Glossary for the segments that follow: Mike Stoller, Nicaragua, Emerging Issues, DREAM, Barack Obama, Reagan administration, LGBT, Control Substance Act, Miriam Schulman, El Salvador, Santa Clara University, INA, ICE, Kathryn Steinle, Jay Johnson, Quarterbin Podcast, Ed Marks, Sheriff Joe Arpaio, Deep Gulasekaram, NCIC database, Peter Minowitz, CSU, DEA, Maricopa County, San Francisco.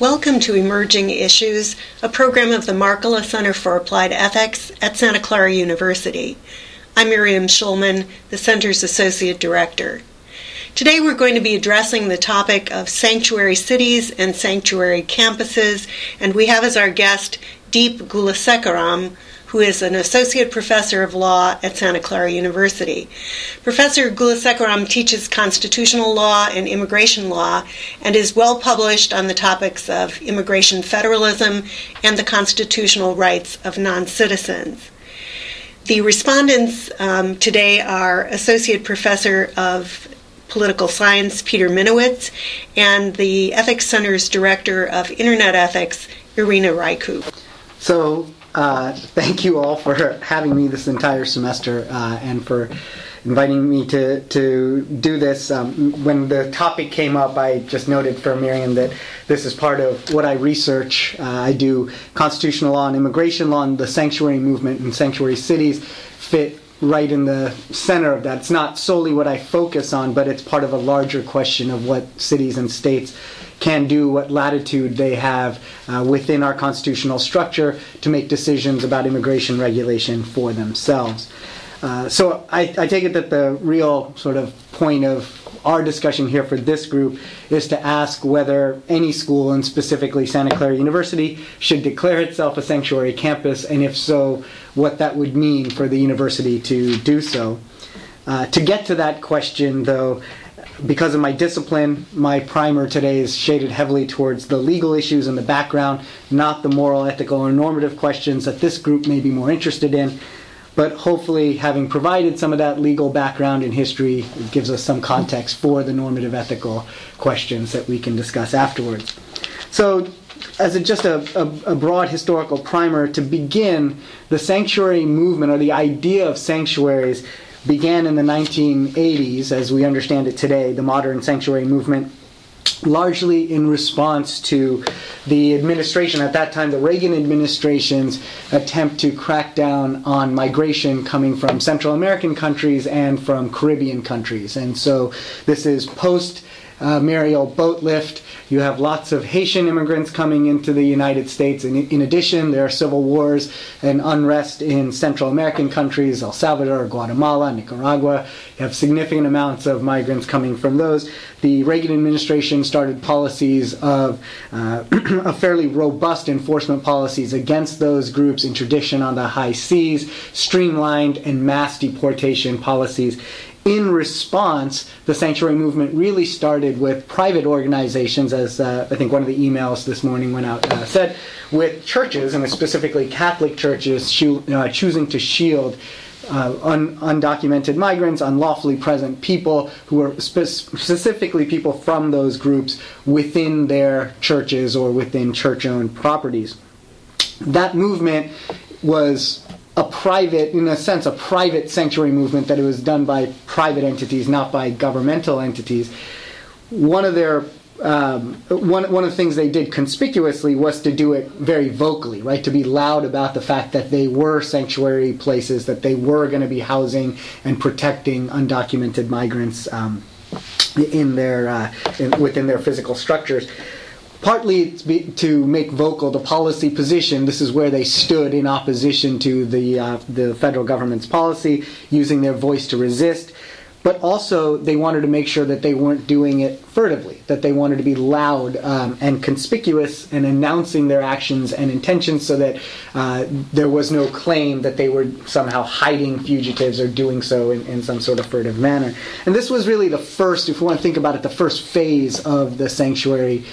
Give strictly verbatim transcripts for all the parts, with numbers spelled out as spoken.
Welcome to Emerging Issues, a program of the Markkula Center for Applied Ethics at Santa Clara University. I'm Miriam Schulman, the Center's Associate Director. Today we're going to be addressing the topic of sanctuary cities and sanctuary campuses, and we have as our guest Deep Gulasekaram, who is an associate professor of law at Santa Clara University. Professor Gulasekaram teaches constitutional law and immigration law and is well published on the topics of immigration federalism and the constitutional rights of non-citizens. The respondents um, today are Associate Professor of Political Science Peter Minowitz and the Ethics Center's Director of Internet Ethics Irina Raikou. So, Uh, thank you all for having me this entire semester uh, and for inviting me to, to do this. Um, when the topic came up, I just noted for Miriam that this is part of what I research. Uh, I do constitutional law and immigration law, and the sanctuary movement and sanctuary cities fit right in the center of that. It's not solely what I focus on, but it's part of a larger question of what cities and states can do, what latitude they have uh, within our constitutional structure to make decisions about immigration regulation for themselves. Uh, so I, I take it that the real sort of point of our discussion here for this group is to ask whether any school, and specifically Santa Clara University, should declare itself a sanctuary campus, and if so, what that would mean for the university to do so. Uh, to get to that question, though, because of my discipline, my primer today is shaded heavily towards the legal issues in the background, not the moral, ethical, or normative questions that this group may be more interested in. But hopefully, having provided some of that legal background and history, it gives us some context for the normative ethical questions that we can discuss afterwards. So, as a, just a, a, a broad historical primer, to begin, the sanctuary movement, or the idea of sanctuaries, began in the nineteen eighties, as we understand it today, the modern sanctuary movement, largely in response to the administration, at that time the Reagan administration's attempt to crack down on migration coming from Central American countries and from Caribbean countries. And so this is post uh, Mariel Boatlift. You have lots of Haitian immigrants coming into the United States. In, in addition, there are civil wars and unrest in Central American countries, El Salvador, Guatemala, Nicaragua. You have significant amounts of migrants coming from those. The Reagan administration started policies of uh, a fairly robust enforcement policies against those groups, interdiction on the high seas, streamlined and mass deportation policies. In response, the sanctuary movement really started with private organizations, as uh, I think one of the emails this morning went out uh, said, with churches, and specifically Catholic churches, shu- uh, choosing to shield uh, un- undocumented migrants, unlawfully present people, who are spe- specifically people from those groups within their churches or within church-owned properties. That movement was a private, in a sense, a private sanctuary movement, that it was done by private entities, not by governmental entities. One of their, um, one, one of the things they did conspicuously was to do it very vocally, right? To be loud about the fact that they were sanctuary places, that they were going to be housing and protecting undocumented migrants um, in their, uh, in, within their physical structures. Partly to make vocal the policy position, this is where they stood in opposition to the uh, the federal government's policy, using their voice to resist. But also, they wanted to make sure that they weren't doing it furtively, that they wanted to be loud um, and conspicuous in announcing their actions and intentions, so that uh, there was no claim that they were somehow hiding fugitives or doing so in, in some sort of furtive manner. And this was really the first, if we want to think about it, the first phase of the sanctuary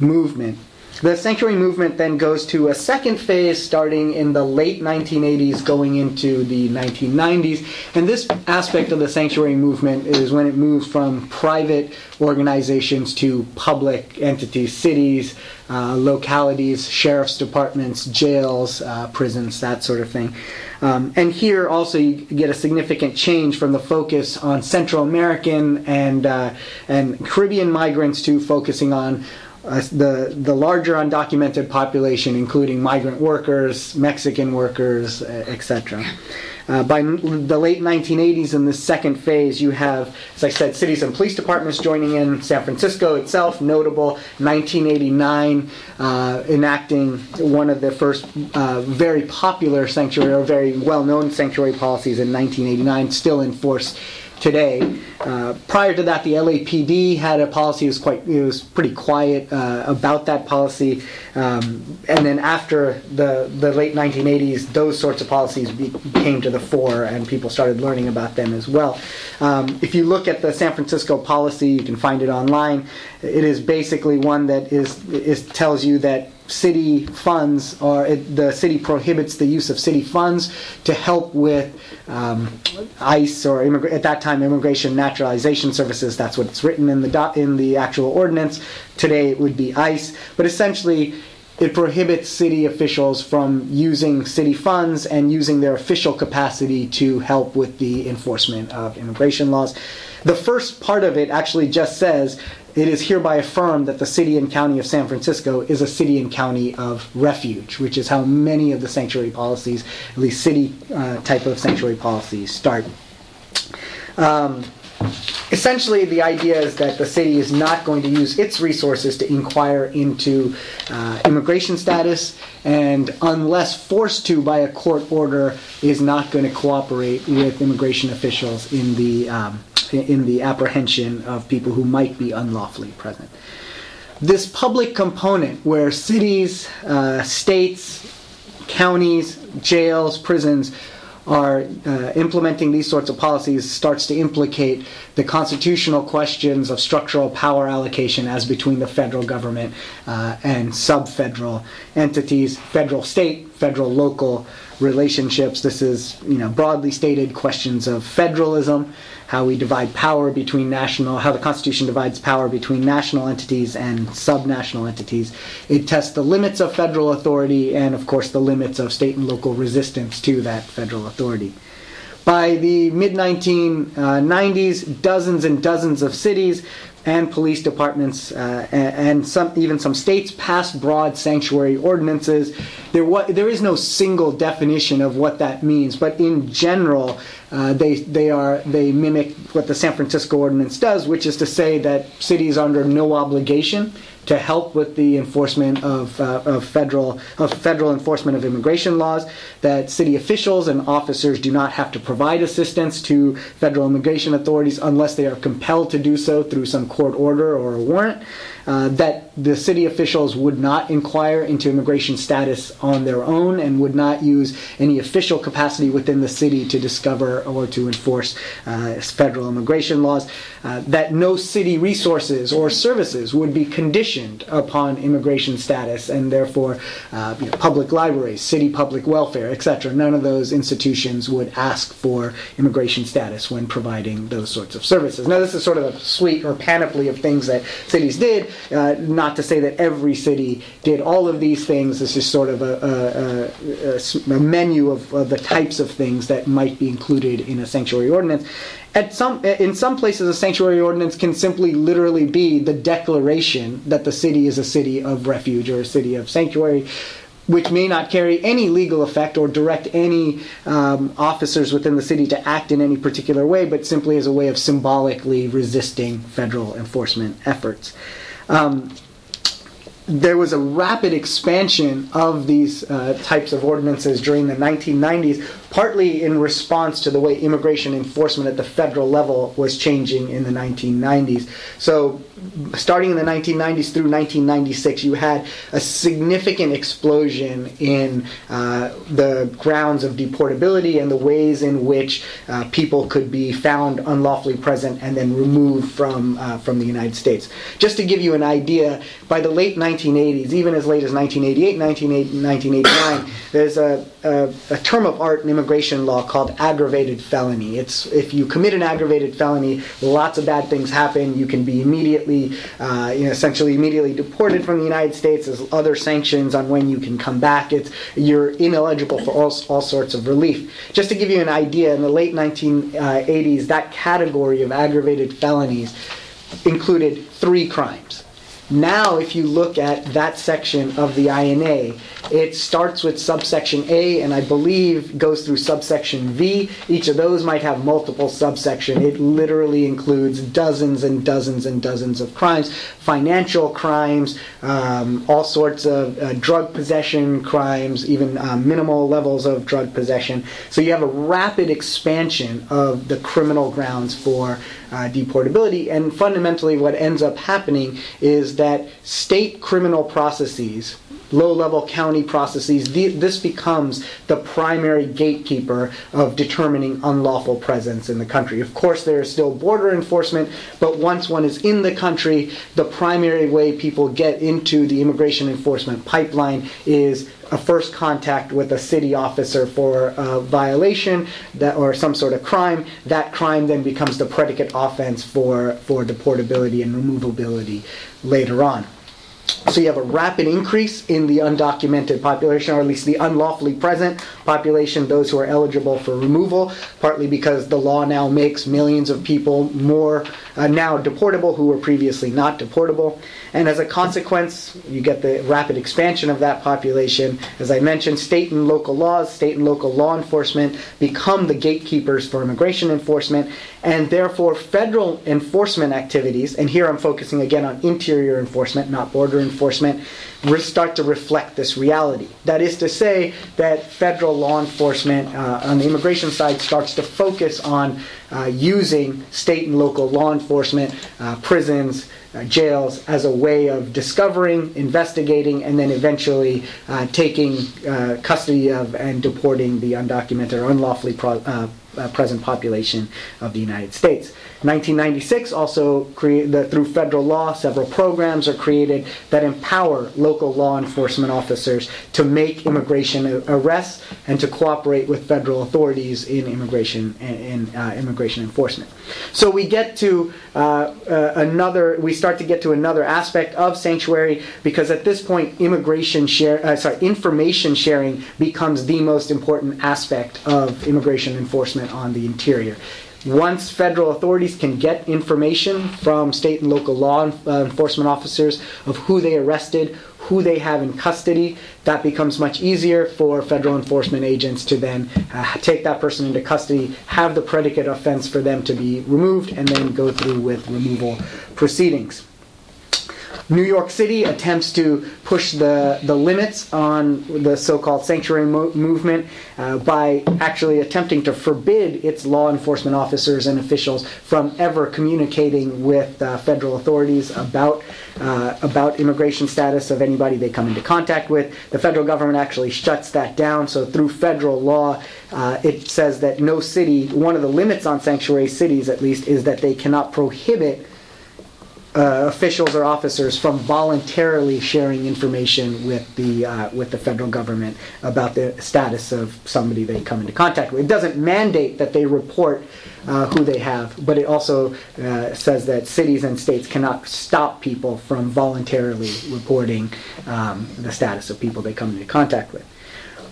movement. The sanctuary movement then goes to a second phase starting in the late nineteen eighties going into the nineteen nineties, and this aspect of the sanctuary movement is when it moves from private organizations to public entities, cities, uh, localities, sheriff's departments, jails, uh, prisons, that sort of thing. Um, and here also you get a significant change from the focus on Central American and, uh, and Caribbean migrants to focusing on uh, the, the larger undocumented population, including migrant workers, Mexican workers, et cetera. Uh, by the late nineteen eighties, in the second phase, you have, as I said, cities and police departments joining in. San Francisco itself, notable, nineteen eighty-nine, uh, enacting one of the first uh, very popular sanctuary, or very well-known sanctuary policies in nineteen eighty-nine, still in force today. Uh, prior to that, the L A P D had a policy. It was quite, it was pretty quiet uh, about that policy. Um, and then after the the late nineteen eighties, those sorts of policies be, came to the fore, and people started learning about them as well. Um, if you look at the San Francisco policy, you can find it online. It is basically one that is is tells you that city funds, or it, the city prohibits the use of city funds to help with um, ICE, or immigra at that time Immigration Naturalization Services. That's what it's written in the do in the actual ordinance. Today it would be ICE, but essentially it prohibits city officials from using city funds and using their official capacity to help with the enforcement of immigration laws. The first part of it actually just says, "It is hereby affirmed that the city and county of San Francisco is a city and county of refuge," which is how many of the sanctuary policies, at least city uh, type of sanctuary policies, start. Um, Essentially, the idea is that the city is not going to use its resources to inquire into uh, immigration status, and unless forced to by a court order, is not going to cooperate with immigration officials in the, um, in the apprehension of people who might be unlawfully present. This public component, where cities, uh, states, counties, jails, prisons are uh, implementing these sorts of policies, starts to implicate the constitutional questions of structural power allocation as between the federal government uh, and sub-federal entities, federal state, federal local relationships. This is, you know, broadly stated questions of federalism, how we divide power between national, how the Constitution divides power between national entities and subnational entities. It tests the limits of federal authority and, of course, the limits of state and local resistance to that federal authority. By the mid nineteen nineties, dozens and dozens of cities and police departments uh, and some, even some states passed broad sanctuary ordinances. There, wa there is no single definition of what that means, but in general, uh, they, they, are, they mimic what the San Francisco ordinance does, which is to say that cities are under no obligation to help with the enforcement of, uh, of, federal, of federal enforcement of immigration laws, that city officials and officers do not have to provide assistance to federal immigration authorities unless they are compelled to do so through some court order or a warrant, uh, that the city officials would not inquire into immigration status on their own and would not use any official capacity within the city to discover or to enforce uh, federal immigration laws, uh, that no city resources or services would be conditioned upon immigration status, and therefore uh, you know, public libraries, city public welfare, et cetera. None of those institutions would ask for immigration status when providing those sorts of services. Now, this is sort of a suite or panoply of things that cities did, uh, not to say that every city did all of these things. This is sort of a, a, a, a menu of, of the types of things that might be included in a sanctuary ordinance. At some, in some places, a sanctuary ordinance can simply literally be the declaration that the city is a city of refuge or a city of sanctuary, which may not carry any legal effect or direct any um, officers within the city to act in any particular way, but simply as a way of symbolically resisting federal enforcement efforts. Um, There was a rapid expansion of these uh, types of ordinances during the nineteen nineties, partly in response to the way immigration enforcement at the federal level was changing in the nineteen nineties. So starting in the nineteen nineties through nineteen ninety-six, you had a significant explosion in uh, the grounds of deportability and the ways in which uh, people could be found unlawfully present and then removed from, uh, from the United States. Just to give you an idea, by the late nineteen nineties, nineteen eighties, even as late as nineteen eighty-eight, nineteen eighty-nine, there's a, a, a term of art in immigration law called aggravated felony. It's if you commit an aggravated felony, lots of bad things happen. You can be immediately, uh, you know, essentially immediately deported from the United States. There's other sanctions on when you can come back. It's, you're ineligible for all, all sorts of relief. Just to give you an idea, in the late nineteen eighties, that category of aggravated felonies included three crimes. Now, if you look at that section of the I N A, it starts with subsection A and I believe goes through subsection V. Each of those might have multiple subsections. It literally includes dozens and dozens and dozens of crimes, financial crimes, um, all sorts of uh, drug possession crimes, even uh, minimal levels of drug possession. So you have a rapid expansion of the criminal grounds for uh, deportability. And fundamentally what ends up happening is that state criminal processes, low-level county processes, the, this becomes the primary gatekeeper of determining unlawful presence in the country. Of course, there is still border enforcement, but once one is in the country, the primary way people get into the immigration enforcement pipeline is a first contact with a city officer for a violation that, or some sort of crime. That crime then becomes the predicate offense for, for deportability and removability later on. So you have a rapid increase in the undocumented population, or at least the unlawfully present population, those who are eligible for removal, partly because the law now makes millions of people more uh, now deportable who were previously not deportable. And as a consequence, you get the rapid expansion of that population. As I mentioned, state and local laws, state and local law enforcement become the gatekeepers for immigration enforcement, and therefore federal enforcement activities, and here I'm focusing again on interior enforcement, not border enforcement, start to reflect this reality. That is to say that federal law enforcement uh, on the immigration side starts to focus on uh, using state and local law enforcement, uh, prisons, uh, jails, as a way of discovering, investigating, and then eventually uh, taking uh, custody of and deporting the undocumented or unlawfully pro uh, Uh, present population of the United States. nineteen ninety-six also create the, through federal law, several programs are created that empower local law enforcement officers to make immigration arrests and to cooperate with federal authorities in immigration and in, uh, immigration enforcement. So we get to uh, uh, another. We start to get to another aspect of sanctuary, because at this point, immigration share, uh, sorry, information sharing becomes the most important aspect of immigration enforcement on the interior. Once federal authorities can get information from state and local law enforcement officers of who they arrested, who they have in custody, that becomes much easier for federal enforcement agents to then uh, take that person into custody, have the predicate offense for them to be removed, and then go through with removal proceedings. New York City attempts to push the, the limits on the so-called sanctuary mo movement uh, by actually attempting to forbid its law enforcement officers and officials from ever communicating with uh, federal authorities about Uh, about immigration status of anybody they come into contact with. The federal government actually shuts that down. So through federal law, uh, it says that no city, one of the limits on sanctuary cities at least, is that they cannot prohibit uh, officials or officers from voluntarily sharing information with the, uh, with the federal government about the status of somebody they come into contact with. It doesn't mandate that they report Uh, who they have, but it also uh, says that cities and states cannot stop people from voluntarily reporting um, the status of people they come into contact with.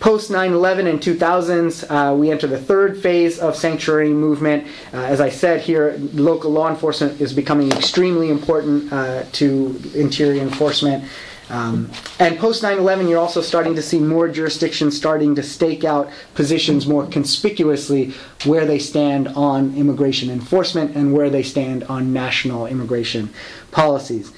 Post nine eleven and two thousands, uh, we enter the third phase of sanctuary movement. Uh, as I said here, local law enforcement is becoming extremely important uh, to interior enforcement. Um, and post nine eleven, you're also starting to see more jurisdictions starting to stake out positions more conspicuously, where they stand on immigration enforcement and where they stand on national immigration policies.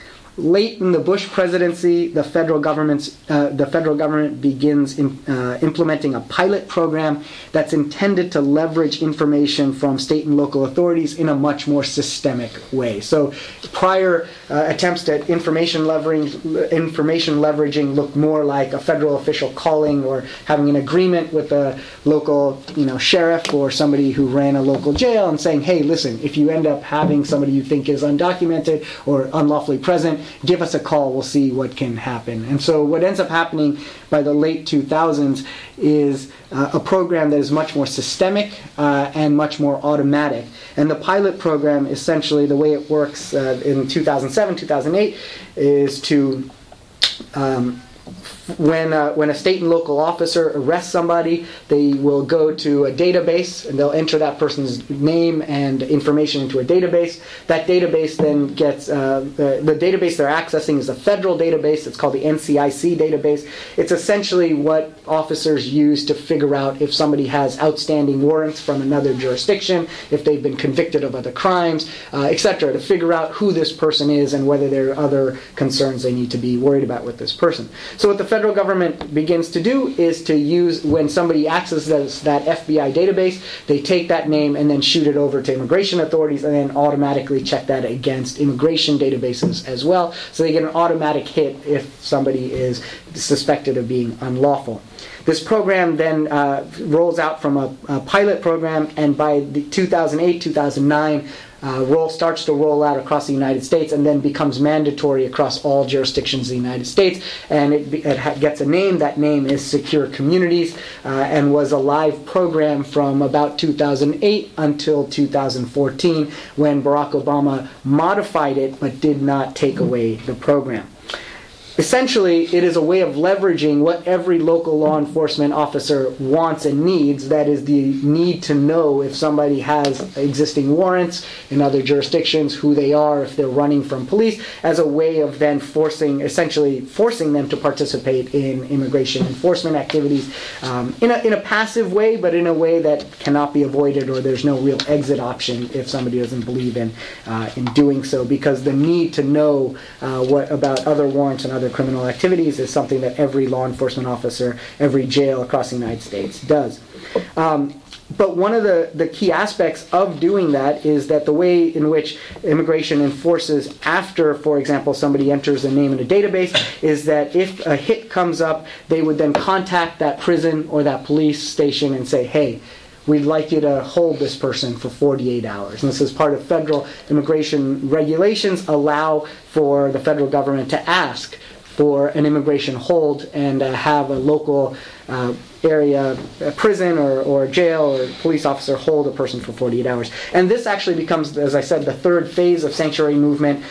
Late in the Bush presidency, the federal, government's, uh, the federal government begins in, uh, implementing a pilot program that's intended to leverage information from state and local authorities in a much more systemic way. So prior uh, attempts at information leveraging, information leveraging looked more like a federal official calling or having an agreement with a local you know, sheriff or somebody who ran a local jail and saying, hey, listen, if you end up having somebody you think is undocumented or unlawfully present, give us a call, we'll see what can happen. And so what ends up happening by the late two thousands is uh, a program that is much more systemic uh, and much more automatic. And the pilot program, essentially the way it works uh, in two thousand seven, two thousand eight, is to um, when uh, when a state and local officer arrests somebody, they will go to a database and they'll enter that person's name and information into a database. That database then gets uh, the, the database they're accessing is a federal database. It's called the N C I C database. It's essentially what officers use to figure out if somebody has outstanding warrants from another jurisdiction, if they've been convicted of other crimes, uh, et cetera, to figure out who this person is and whether there are other concerns they need to be worried about with this person. So what the federal government begins to do is to use, when somebody accesses that F B I database, they take that name and then shoot it over to immigration authorities and then automatically check that against immigration databases as well. So they get an automatic hit if somebody is suspected of being unlawful. This program then uh, rolls out from a, a pilot program, and by the two thousand eight, two thousand nine, uh, roll starts to roll out across the United States and then becomes mandatory across all jurisdictions of the United States. And it, it gets a name. That name is Secure Communities, uh, and was a live program from about two thousand eight until two thousand fourteen, when Barack Obama modified it but did not take away the program. Essentially, it is a way of leveraging what every local law enforcement officer wants and needs, that is the need to know if somebody has existing warrants in other jurisdictions, who they are, if they're running from police, as a way of then forcing, essentially forcing them to participate in immigration enforcement activities um, in, a, in a passive way, but in a way that cannot be avoided, or there's no real exit option if somebody doesn't believe in, uh, in doing so, because the need to know uh, what about other warrants and other criminal activities is something that every law enforcement officer, every jail across the United States does. Um, but one of the, the key aspects of doing that is that the way in which immigration enforces after, for example, somebody enters a name in a database is that if a hit comes up, they would then contact that prison or that police station and say, hey, we'd like you to hold this person for forty-eight hours. And this is part of federal immigration regulations, allow for the federal government to ask for an immigration hold and uh, have a local uh, area a prison or, or jail or police officer hold a person for forty-eight hours. And this actually becomes, as I said, the third phase of sanctuary movement,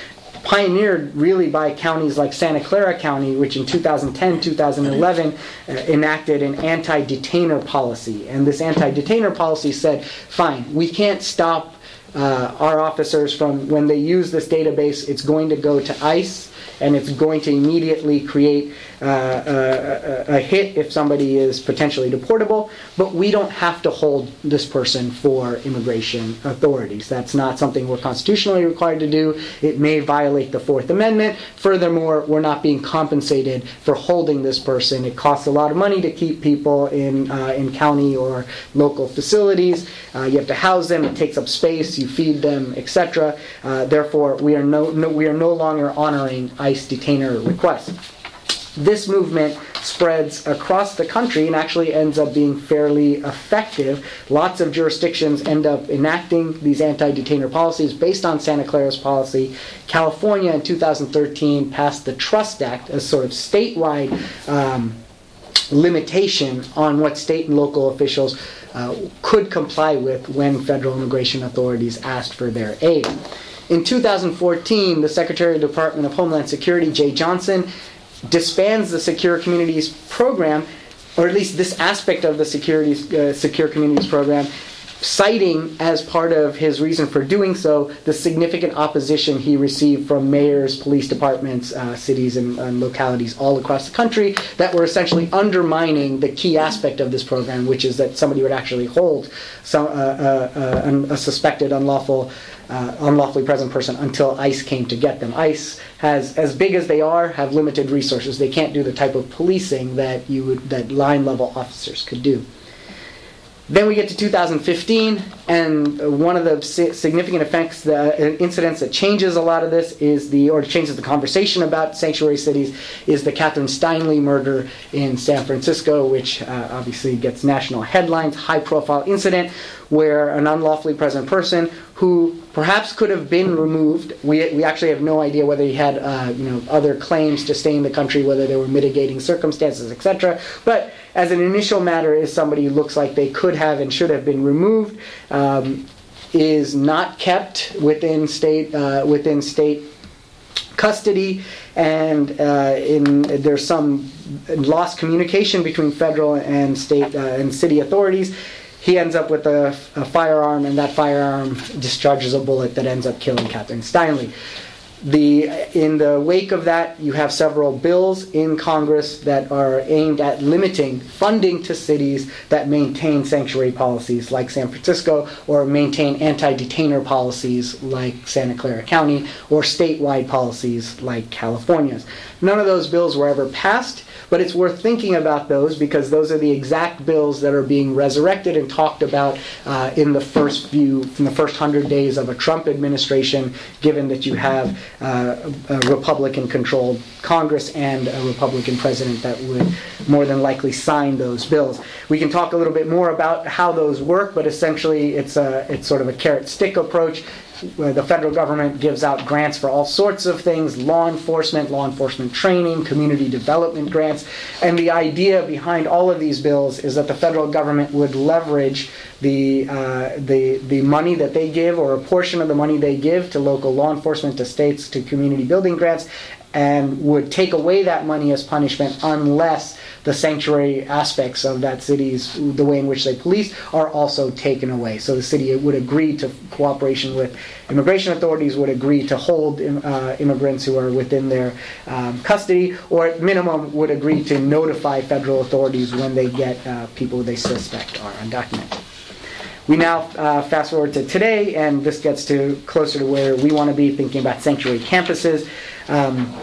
pioneered really by counties like Santa Clara County, which in two thousand ten, two thousand eleven uh, enacted an anti-detainer policy. And this anti-detainer policy said, fine, we can't stop uh, our officers from, when they use this database, it's going to go to ICE, and it's going to immediately create uh, a, a hit if somebody is potentially deportable, but we don't have to hold this person for immigration authorities. That's not something we're constitutionally required to do. It may violate the Fourth Amendment. Furthermore, we're not being compensated for holding this person. It costs a lot of money to keep people in, uh, in county or local facilities. Uh, you have to house them. It takes up space. You feed them, et cetera. Uh, therefore, we are no, no, we are no longer honoring ICE detainer request. This movement spreads across the country and actually ends up being fairly effective. Lots of jurisdictions end up enacting these anti-detainer policies based on Santa Clara's policy. California in two thousand thirteen passed the Trust Act, a sort of statewide um, limitation on what state and local officials uh, could comply with when federal immigration authorities asked for their aid. In two thousand fourteen, the Secretary of the Department of Homeland Security, Jay Johnson, disbands the Secure Communities program, or at least this aspect of the securities, uh, Secure Communities program, citing as part of his reason for doing so the significant opposition he received from mayors, police departments, uh, cities, and, and localities all across the country that were essentially undermining the key aspect of this program, which is that somebody would actually hold some, uh, uh, uh, a suspected unlawful Uh, unlawfully present person until ICE came to get them. ICE has, as big as they are, have limited resources. They can't do the type of policing that you would, that line-level officers could do. Then we get to two thousand fifteen, and one of the significant effects, the incidents that changes a lot of this is the, or changes the conversation about sanctuary cities, is the Kathryn Steinle murder in San Francisco, which uh, obviously gets national headlines, high-profile incident where an unlawfully present person who perhaps could have been removed. We, we actually have no idea whether he had uh, you know, other claims to stay in the country, whether there were mitigating circumstances, et cetera. But as an initial matter, is somebody who looks like they could have and should have been removed, um, is not kept within state, uh, within state custody, and uh, in there's some lost communication between federal and state uh, and city authorities. He ends up with a, a firearm, and that firearm discharges a bullet that ends up killing Kathryn Steinle. The, in the wake of that, you have several bills in Congress that are aimed at limiting funding to cities that maintain sanctuary policies like San Francisco, or maintain anti-detainer policies like Santa Clara County, or statewide policies like California's. None of those bills were ever passed, but it's worth thinking about those, because those are the exact bills that are being resurrected and talked about uh, in the first few, in the first hundred days of a Trump administration, given that you have uh, a Republican-controlled Congress and a Republican president that would more than likely sign those bills. We can talk a little bit more about how those work, but essentially it's a, it's sort of a carrot-stick approach. The federal government gives out grants for all sorts of things: law enforcement, law enforcement training, community development grants. And the idea behind all of these bills is that the federal government would leverage the uh, the the money that they give, or a portion of the money they give, to local law enforcement, to states, to community building grants, and would take away that money as punishment unless the sanctuary aspects of that city's, the way in which they police, are also taken away. So the city would agree to cooperation with immigration authorities, would agree to hold uh, immigrants who are within their um, custody, or at minimum would agree to notify federal authorities when they get uh, people they suspect are undocumented. We now uh, fast forward to today, and this gets to closer to where we want to be, thinking about sanctuary campuses. Um,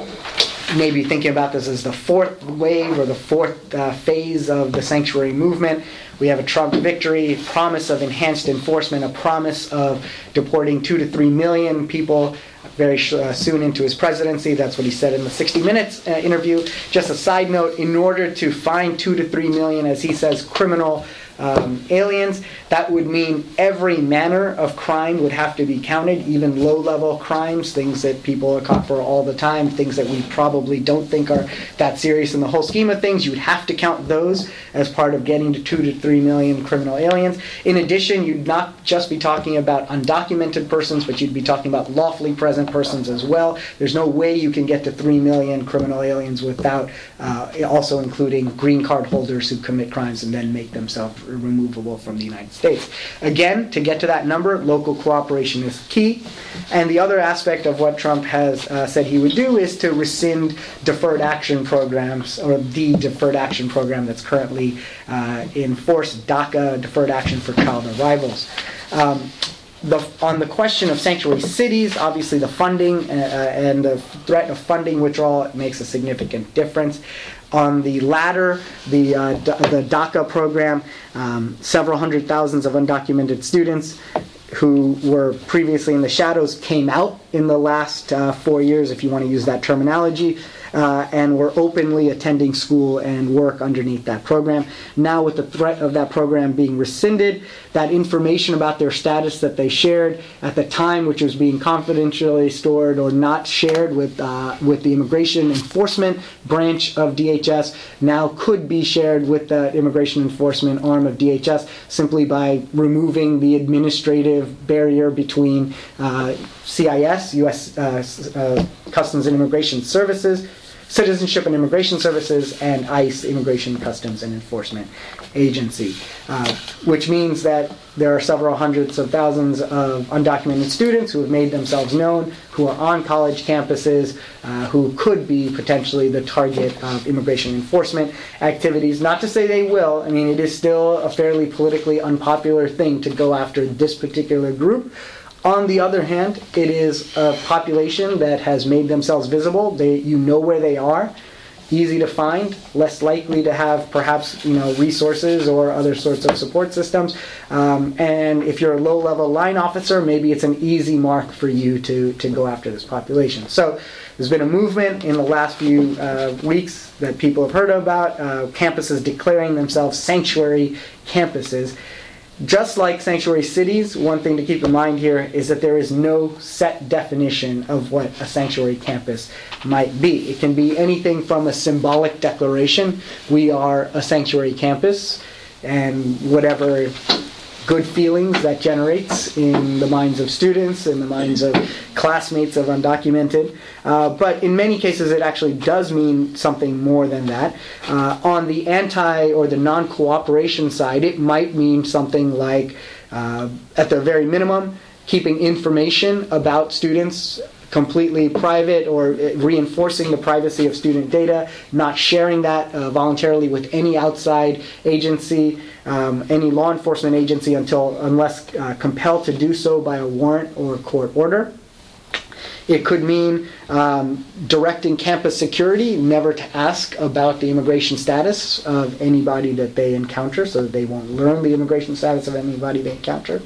maybe thinking about this as the fourth wave, or the fourth uh, phase of the sanctuary movement. We have a Trump victory, promise of enhanced enforcement, a promise of deporting two to three million people very sh uh, soon into his presidency. That's what he said in the sixty minutes uh, interview. Just a side note, in order to find two to three million, as he says, criminal Um, aliens, that would mean every manner of crime would have to be counted, even low-level crimes, things that people are caught for all the time, things that we probably don't think are that serious in the whole scheme of things. You'd have to count those as part of getting to two to three million criminal aliens. In addition, you'd not just be talking about undocumented persons, but you'd be talking about lawfully present persons as well. There's no way you can get to three million criminal aliens without uh, also including green card holders who commit crimes and then make themselves removable from the United States. Again, to get to that number, local cooperation is key. And the other aspect of what Trump has uh, said he would do is to rescind deferred action programs, or the deferred action program that's currently uh, in force, DACA, deferred action for child arrivals. Um, The, on the question of sanctuary cities, obviously the funding uh, and the threat of funding withdrawal makes a significant difference. On the latter, the, uh, the DACA program, um, several hundred thousands of undocumented students who were previously in the shadows came out in the last uh, four years, if you want to use that terminology, uh, and were openly attending school and work underneath that program. Now, with the threat of that program being rescinded, that information about their status that they shared at the time, which was being confidentially stored or not shared with, uh, with the immigration enforcement branch of D H S, now could be shared with the immigration enforcement arm of D H S, simply by removing the administrative barrier between uh, C I S, U S Uh, uh, Customs and Immigration Services, Citizenship and Immigration Services, and ICE, Immigration, Customs, and Enforcement Agency, uh, which means that there are several hundreds of thousands of undocumented students who have made themselves known, who are on college campuses, uh, who could be potentially the target of immigration enforcement activities. Not to say they will. I mean, it is still a fairly politically unpopular thing to go after this particular group. On the other hand, it is a population that has made themselves visible. They, you know where they are, easy to find, less likely to have perhaps, you know, resources or other sorts of support systems. Um, and if you're a low-level line officer, maybe it's an easy mark for you to, to go after this population. So there's been a movement in the last few uh, weeks that people have heard about, uh, campuses declaring themselves sanctuary campuses. Just like sanctuary cities, one thing to keep in mind here is that there is no set definition of what a sanctuary campus might be. It can be anything from a symbolic declaration, we are a sanctuary campus, and whatever good feelings that generates in the minds of students, in the minds of classmates of undocumented. Uh, but in many cases, it actually does mean something more than that. Uh, on the anti or the non-cooperation side, it might mean something like, uh, at the very minimum, keeping information about students completely private, or reinforcing the privacy of student data, not sharing that uh, voluntarily with any outside agency, um, any law enforcement agency, until unless uh, compelled to do so by a warrant or a court order. It could mean um, directing campus security never to ask about the immigration status of anybody that they encounter, so that they won't learn the immigration status of anybody they encounter.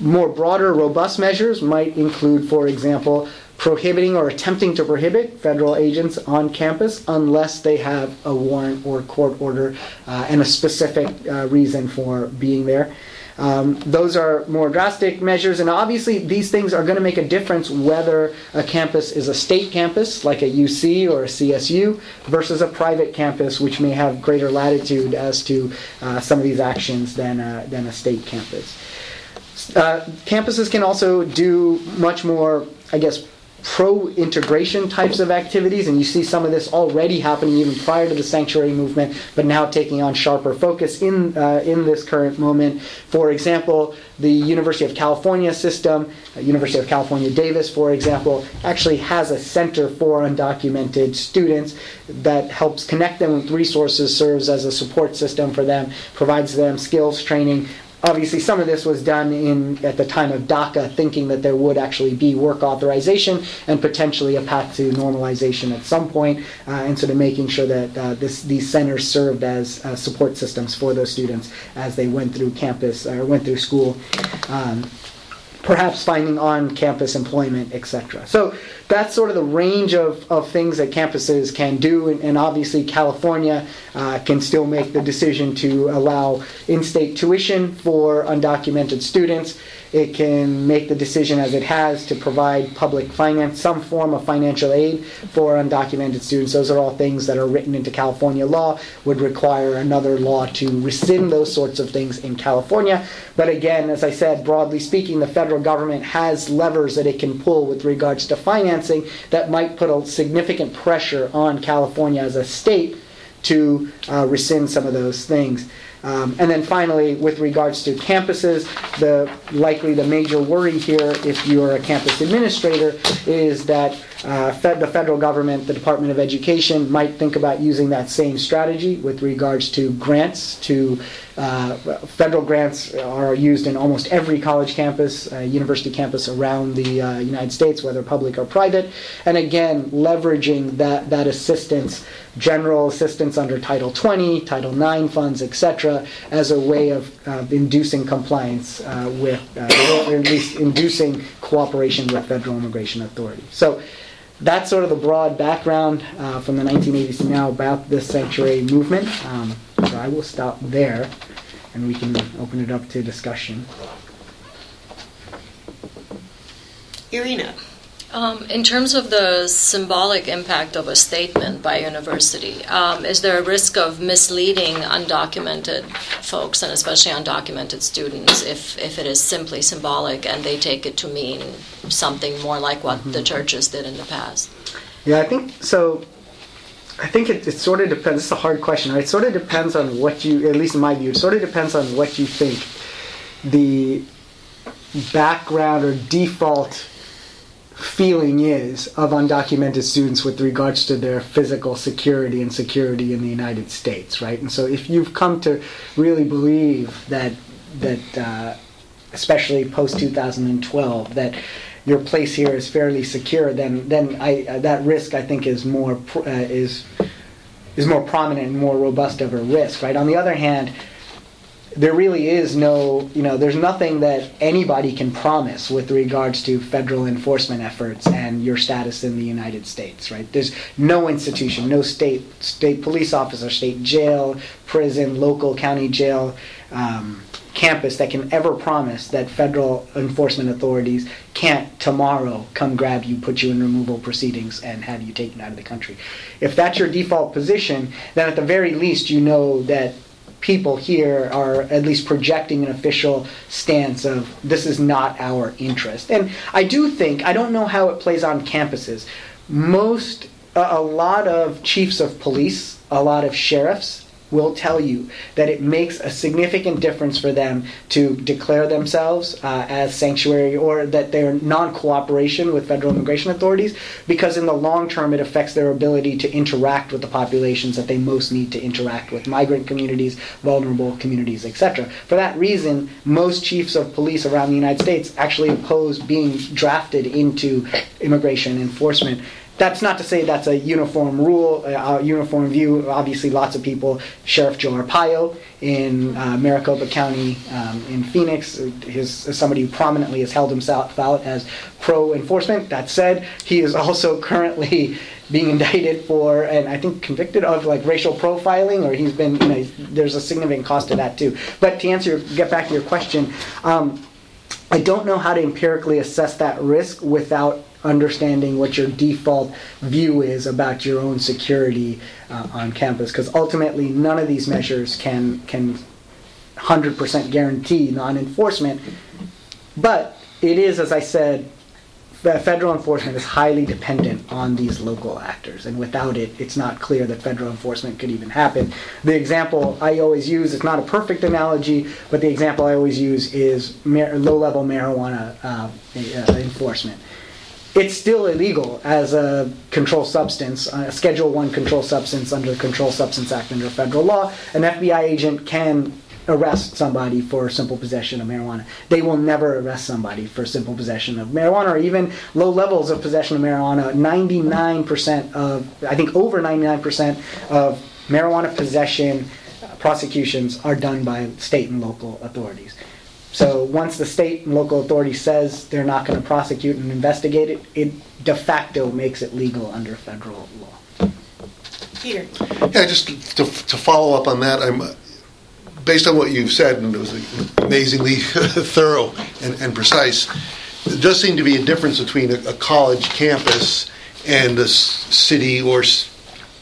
More broader, robust measures might include, for example, prohibiting or attempting to prohibit federal agents on campus unless they have a warrant or court order uh, and a specific uh, reason for being there. Um, those are more drastic measures, and obviously these things are going to make a difference whether a campus is a state campus, like a U C or a C S U, versus a private campus, which may have greater latitude as to uh, some of these actions than a, than a state campus. Uh, campuses can also do much more, I guess, pro-integration types of activities, and you see some of this already happening even prior to the sanctuary movement, but now taking on sharper focus in, uh, in this current moment. For example, the University of California system, uh, University of California Davis, for example, actually has a center for undocumented students that helps connect them with resources, serves as a support system for them, provides them skills training. Obviously, some of this was done in, at the time of DACA, thinking that there would actually be work authorization and potentially a path to normalization at some point, uh, and sort of making sure that uh, this, these centers served as uh, support systems for those students as they went through campus or went through school. Um, perhaps finding on-campus employment, et cetera. So that's sort of the range of, of things that campuses can do, and, and obviously California uh, can still make the decision to allow in-state tuition for undocumented students. It can make the decision, as it has, to provide public finance, some form of financial aid for undocumented students. Those are all things that are written into California law, would require another law to rescind those sorts of things in California. But again, as I said, broadly speaking, the federal government has levers that it can pull with regards to financing that might put a significant pressure on California as a state to uh, rescind some of those things. Um, and then finally, with regards to campuses, the likely the major worry here, if you're a campus administrator, is that uh, fed, the federal government, the Department of Education, might think about using that same strategy with regards to grants. To uh, federal grants are used in almost every college campus, uh, university campus around the uh, United States, whether public or private. And again, leveraging that that assistance, general assistance under Title twenty, Title nine funds, et cetera, as a way of uh, inducing compliance uh, with, uh, or at least inducing cooperation with federal immigration authorities. So that's sort of the broad background uh, from the nineteen eighties to now about this sanctuary movement. Um, so I will stop there, and we can open it up to discussion. Irina. Um, in terms of the symbolic impact of a statement by a university, um, is there a risk of misleading undocumented folks, and especially undocumented students, if, if it is simply symbolic and they take it to mean something more like what mm-hmm. the churches did in the past? Yeah, I think so. I think it, it sort of depends. This is a hard question, right? It sort of depends on what you, at least in my view, it sort of depends on what you think the background or default feeling is of undocumented students with regards to their physical security and security in the United States, right? And so if you've come to really believe that, that uh, especially post two thousand twelve, that your place here is fairly secure, then, then I, uh, that risk, I think, is more, pr uh, is, is more prominent and more robust of a risk, right? On the other hand, there really is no, you know, there's nothing that anybody can promise with regards to federal enforcement efforts and your status in the United States, right? There's no institution, no state, state police officer, state jail, prison, local county jail, um, campus that can ever promise that federal enforcement authorities can't tomorrow come grab you, put you in removal proceedings, and have you taken out of the country. If that's your default position, then at the very least you know that people here are at least projecting an official stance of this is not our interest. And I do think, I don't know how it plays on campuses, most, a lot of chiefs of police, a lot of sheriffs will tell you that it makes a significant difference for them to declare themselves uh, as sanctuary, or that they're non-cooperation with federal immigration authorities, because in the long term it affects their ability to interact with the populations that they most need to interact with, migrant communities, vulnerable communities, et cetera. For that reason, most chiefs of police around the United States actually oppose being drafted into immigration enforcement. That's not to say that's a uniform rule, a uniform view. Obviously, lots of people, Sheriff Joe Arpaio in uh, Maricopa County um, in Phoenix, is, is somebody who prominently has held himself out as pro-enforcement. That said, he is also currently being indicted for, and I think convicted of, like racial profiling, or he's been, you know, there's a significant cost to that too. But to answer, your, get back to your question, um, I don't know how to empirically assess that risk without understanding what your default view is about your own security uh, on campus, because ultimately none of these measures can can one hundred percent guarantee non-enforcement. But it is, as I said, federal enforcement is highly dependent on these local actors, and without it, it's not clear that federal enforcement could even happen. The example I always use, it's not a perfect analogy, but the example I always use is mar- low-level marijuana uh, uh, enforcement. It's still illegal as a controlled substance, a Schedule I controlled substance under the Control Substance Act under federal law. An F B I agent can arrest somebody for simple possession of marijuana. They will never arrest somebody for simple possession of marijuana, or even low levels of possession of marijuana. ninety-nine percent of, I think over ninety-nine percent of marijuana possession prosecutions are done by state and local authorities. So once the state and local authority says they're not going to prosecute and investigate it, it de facto makes it legal under federal law. Peter. Yeah, just to, to follow up on that, I'm, based on what you've said, and it was amazingly thorough and, and precise, there does seem to be a difference between a, a college campus and a s- city or s-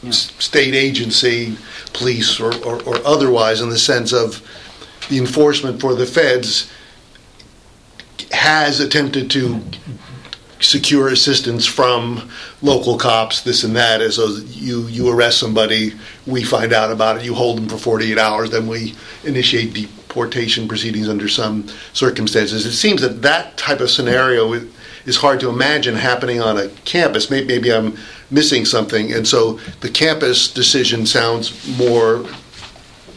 yeah. s- state agency, police or, or, or otherwise, in the sense of the enforcement for the feds has attempted to secure assistance from local cops, this and that, as you, you arrest somebody, we find out about it, you hold them for forty-eight hours, then we initiate deportation proceedings under some circumstances. It seems that that type of scenario is hard to imagine happening on a campus. Maybe, maybe I'm missing something, and so the campus decision sounds more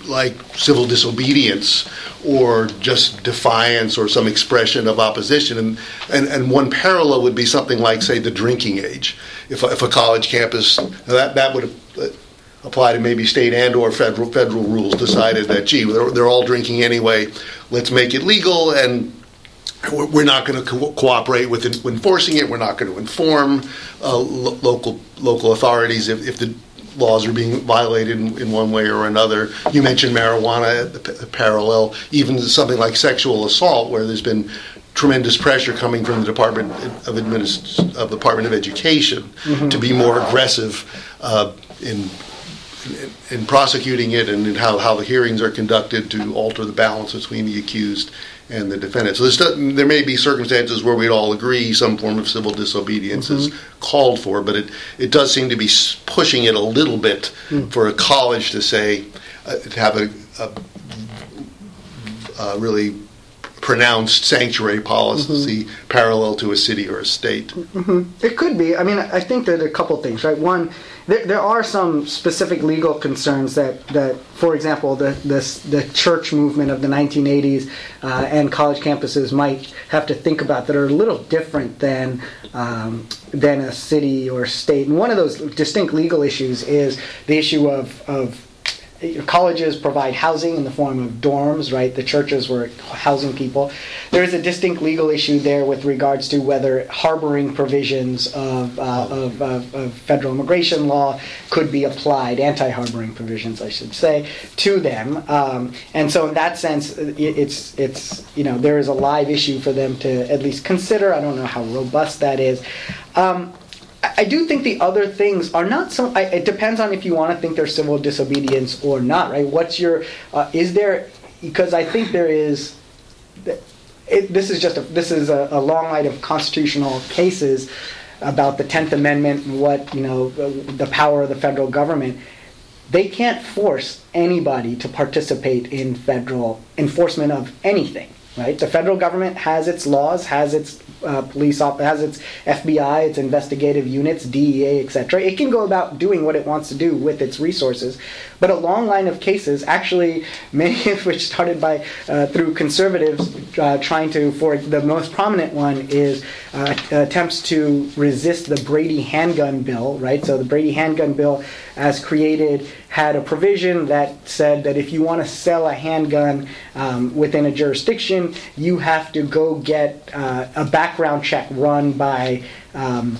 like civil disobedience or just defiance or some expression of opposition. And, and, and one parallel would be something like, say, the drinking age. If, if a college campus, that, that would apply to maybe state and or federal federal rules, decided that, gee, they're, they're all drinking anyway, let's make it legal, and we're not going to co- cooperate with enforcing it, we're not going to inform uh, lo- local local authorities if, if the laws are being violated in, in one way or another. You mentioned marijuana, the, p- the parallel, even something like sexual assault, where there's been tremendous pressure coming from the Department of Administ- of the Department of Education mm-hmm. to be more aggressive uh, in, in in prosecuting it, and in how, how the hearings are conducted to alter the balance between the accused and the defendant. So st- there may be circumstances where we'd all agree some form of civil disobedience mm-hmm. is called for, but it, it does seem to be pushing it a little bit mm. for a college to say, uh, to have a, a, a really pronounced sanctuary policy mm-hmm. parallel to a city or a state. Mm-hmm. It could be. I mean, I think there are a couple things, right? One, there, there are some specific legal concerns that, that for example, the, this, the church movement of the nineteen eighties uh, and college campuses might have to think about that are a little different than um, than a city or state. And one of those distinct legal issues is the issue of, of colleges provide housing in the form of dorms, right? The churches were housing people. There is a distinct legal issue there with regards to whether harboring provisions of, uh, of, of, of federal immigration law could be applied, anti-harboring provisions, I should say, to them. Um, and so in that sense, it, it's, it's, you know, there is a live issue for them to at least consider. I don't know how robust that is. Um, I do think the other things are not so, I, it depends on if you want to think they're civil disobedience or not, right? What's your, uh, is there, because I think there is, it, this is just, a, this is a, a long line of constitutional cases about the tenth amendment and what, you know, the power of the federal government. They can't force anybody to participate in federal enforcement of anything, right? The federal government has its laws, has its uh, police op has its F B I, its investigative units, D E A, et cetera. It can go about doing what it wants to do with its resources, but a long line of cases, actually many of which started by uh, through conservatives uh, trying to, for the most prominent one is uh, attempts to resist the Brady handgun bill, right? So the Brady handgun bill, as created, had a provision that said that if you want to sell a handgun um, within a jurisdiction, you have to go get uh, a background check run by um,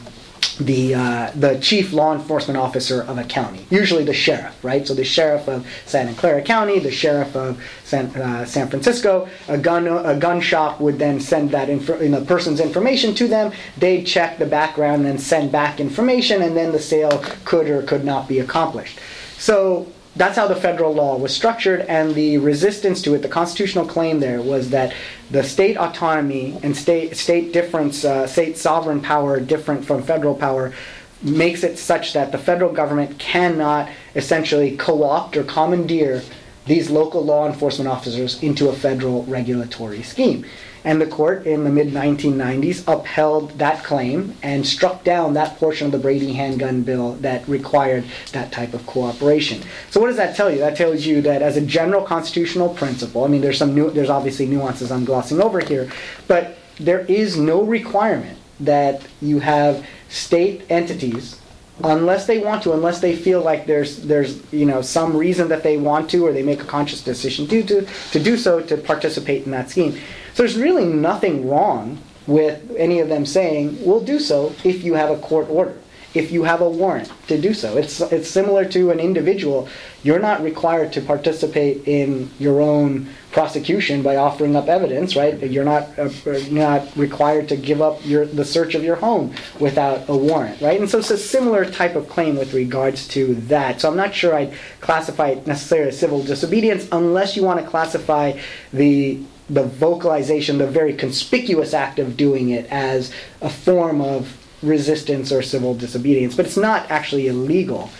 the uh, the chief law enforcement officer of a county, usually the sheriff, right? So the sheriff of Santa Clara County, the sheriff of San, uh, San Francisco, a gun a gun shop would then send that inf in the person's information to them. They'd check the background and send back information, and then the sale could or could not be accomplished. So that's how the federal law was structured, and the resistance to it, the constitutional claim there, was that the state autonomy and state state difference, uh, state sovereign power different from federal power, makes it such that the federal government cannot essentially co-opt or commandeer these local law enforcement officers into a federal regulatory scheme. And the court in the mid nineteen nineties upheld that claim and struck down that portion of the Brady handgun bill that required that type of cooperation. So what does that tell you? That tells you that as a general constitutional principle, I mean, there's some new, there's obviously nuances I'm glossing over here, but there is no requirement that you have state entities, unless they want to, unless they feel like there's there's you know some reason that they want to, or they make a conscious decision to to to do so, to participate in that scheme. So there's really nothing wrong with any of them saying, we'll do so if you have a court order, if you have a warrant to do so. It's, it's similar to an individual. You're not required to participate in your own prosecution by offering up evidence, right? You're not, uh, not required to give up your, the search of your home without a warrant, right? And so it's a similar type of claim with regards to that. So I'm not sure I'd classify it necessarily as civil disobedience, unless you want to classify the the vocalization, the very conspicuous act of doing it, as a form of resistance or civil disobedience, but it's not actually illegal.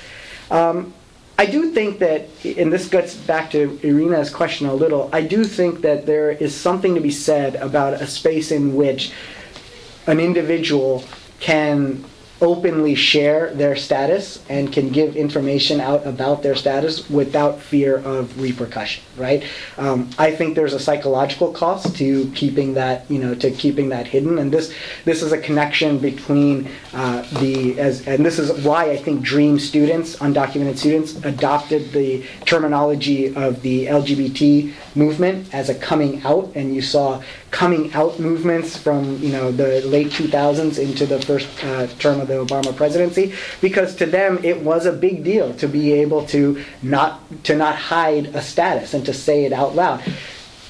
Um, I do think that, and this gets back to Irina's question a little, I do think that there is something to be said about a space in which an individual can openly share their status and can give information out about their status without fear of repercussion, right? Um, I think there's a psychological cost to keeping that, you know, to keeping that hidden, and this this is a connection between uh, the as and this is why I think DREAM students, undocumented students, adopted the terminology of the L G B T movement as a coming out, and you saw coming out movements from you know the late two thousands into the first uh, term of the Obama presidency, because to them it was a big deal to be able to not to not hide a status and to say it out loud.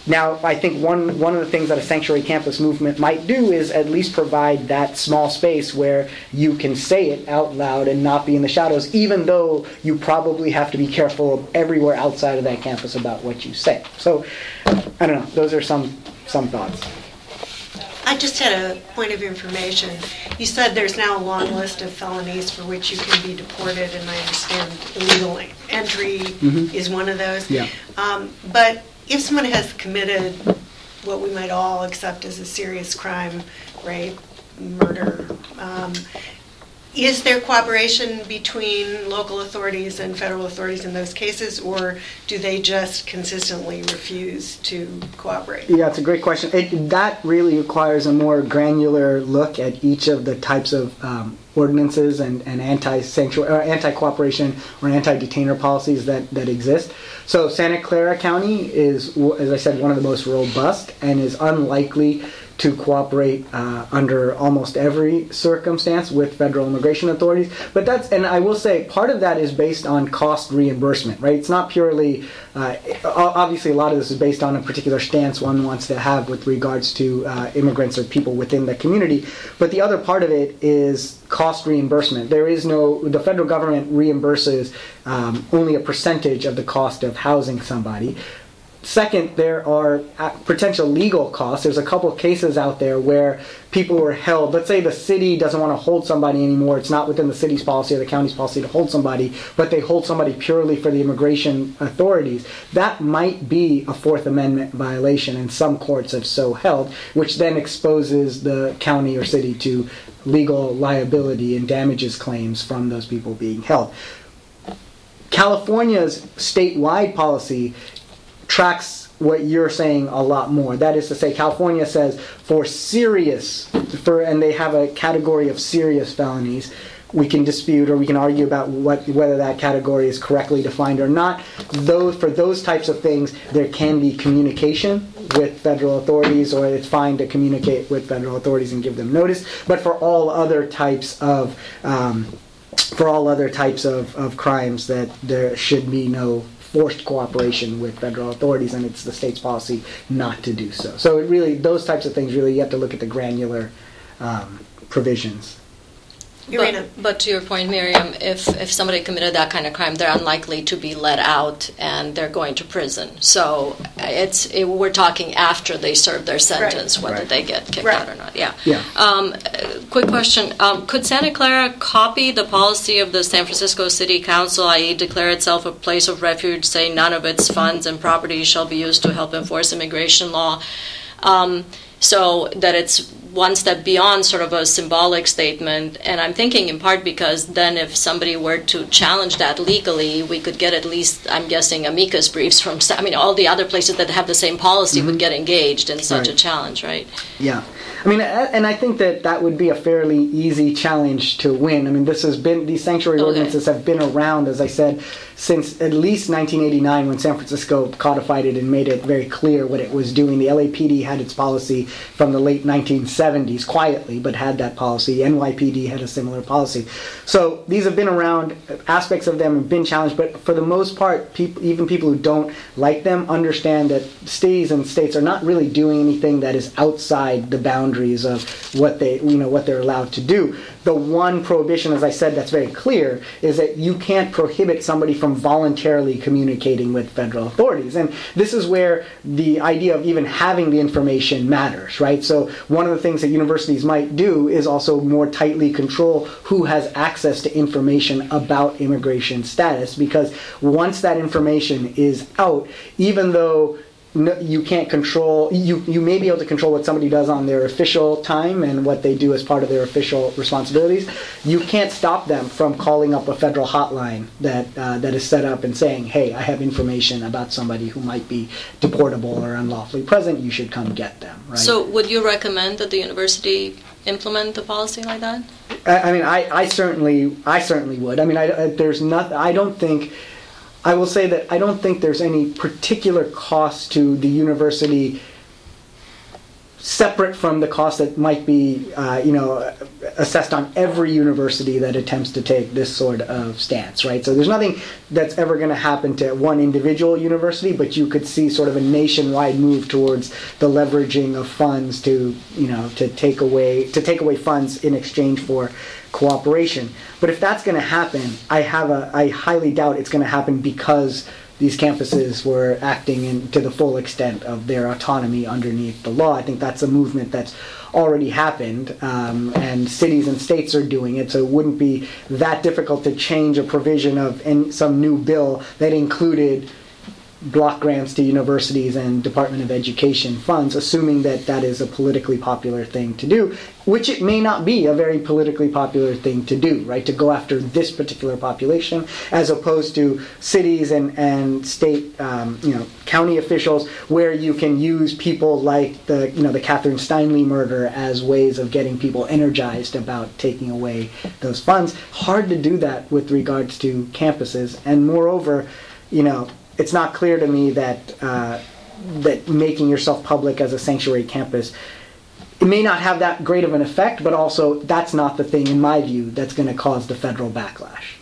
Now, I think one one of the things that a sanctuary campus movement might do is at least provide that small space where you can say it out loud and not be in the shadows, even though you probably have to be careful everywhere outside of that campus about what you say. So, I don't know. Those are some some thoughts. I just had a point of information. You said there's now a long list of felonies for which you can be deported, and I understand illegal entry mm-hmm. is one of those. Yeah. Um, but if someone has committed what we might all accept as a serious crime, rape, murder, um, is there cooperation between local authorities and federal authorities in those cases, or do they just consistently refuse to cooperate? Yeah, it's a great question. It, that really requires a more granular look at each of the types of um, ordinances and, and anti-sanctuary or anti-cooperation or anti-detainer policies that, that exist. So Santa Clara County is, as I said, one of the most robust and is unlikely to cooperate uh, under almost every circumstance with federal immigration authorities. But that's, and I will say, part of that is based on cost reimbursement, right? It's not purely, uh, obviously a lot of this is based on a particular stance one wants to have with regards to uh, immigrants or people within the community. But the other part of it is cost reimbursement. There is no, the federal government reimburses um, only a percentage of the cost of housing somebody. Second, there are potential legal costs. There's a couple of cases out there where people were held. Let's say the city doesn't want to hold somebody anymore. It's not within the city's policy or the county's policy to hold somebody, but they hold somebody purely for the immigration authorities. That might be a Fourth Amendment violation, and some courts have so held, which then exposes the county or city to legal liability and damages claims from those people being held. California's statewide policy tracks what you're saying a lot more. That is to say, California says for serious, for, and they have a category of serious felonies. We can dispute or we can argue about what, whether that category is correctly defined or not. Those, for those types of things, there can be communication with federal authorities, or it's fine to communicate with federal authorities and give them notice. But for all other types of um, for all other types of, of crimes, that there should be no forced cooperation with federal authorities, and it's the state's policy not to do so. So it really, those types of things, really, you have to look at the granular um, provisions. But, but to your point, Miriam, if, if somebody committed that kind of crime, they're unlikely to be let out and they're going to prison. So it's it, we're talking after they serve their sentence, right. whether right. they get kicked right. out or not. Yeah. yeah. Um, quick question. Um, could Santa Clara copy the policy of the San Francisco City Council, that is declare itself a place of refuge, say none of its funds and property shall be used to help enforce immigration law, um, so that it's one step beyond sort of a symbolic statement? And I'm thinking in part because then if somebody were to challenge that legally, we could get at least, I'm guessing, amicus briefs from, I mean, all the other places that have the same policy mm-hmm. would get engaged in such right. a challenge, right? Yeah. I mean, and I think that that would be a fairly easy challenge to win. I mean, this has been, these sanctuary okay. ordinances have been around, as I said, since at least nineteen eighty-nine, when San Francisco codified it and made it very clear what it was doing. The L A P D had its policy from the late nineteen seventies, quietly, but had that policy. N Y P D had a similar policy. So these have been around, aspects of them have been challenged, but for the most part, people, even people who don't like them, understand that cities and states are not really doing anything that is outside the boundaries of what they, you know, what they're allowed to do. The one prohibition, as I said, that's very clear is that you can't prohibit somebody from voluntarily communicating with federal authorities. And this is where the idea of even having the information matters, right? So one of the things that universities might do is also more tightly control who has access to information about immigration status, because once that information is out, even though No, you can't control, you, you may be able to control what somebody does on their official time and what they do as part of their official responsibilities. You can't stop them from calling up a federal hotline that uh, that is set up and saying, hey, I have information about somebody who might be deportable or unlawfully present. You should come get them. Right? So would you recommend that the university implement a policy like that? I, I mean, I, I, certainly, I certainly would. I mean, I, I, there's not, I don't think... I will say that I don't think there's any particular cost to the university separate from the cost that might be uh, you know, assessed on every university that attempts to take this sort of stance, right? So there's nothing that's ever going to happen to one individual university, but you could see sort of a nationwide move towards the leveraging of funds to, you know, to take away to take away funds in exchange for cooperation. But if that's going to happen, I have a I highly doubt it's going to happen because these campuses were acting in, to the full extent of their autonomy underneath the law. I think that's a movement that's already happened, um, and cities and states are doing it, so it wouldn't be that difficult to change a provision of in some new bill that included block grants to universities and Department of Education funds, assuming that that is a politically popular thing to do, which it may not be a very politically popular thing to do, right? To go after this particular population, as opposed to cities and, and state, um, you know, county officials, where you can use people like the, you know, the Kathryn Steinle murder as ways of getting people energized about taking away those funds. Hard to do that with regards to campuses. And moreover, you know, it's not clear to me that uh, that making yourself public as a sanctuary campus it may not have that great of an effect, but also that's not the thing, in my view, that's going to cause the federal backlash.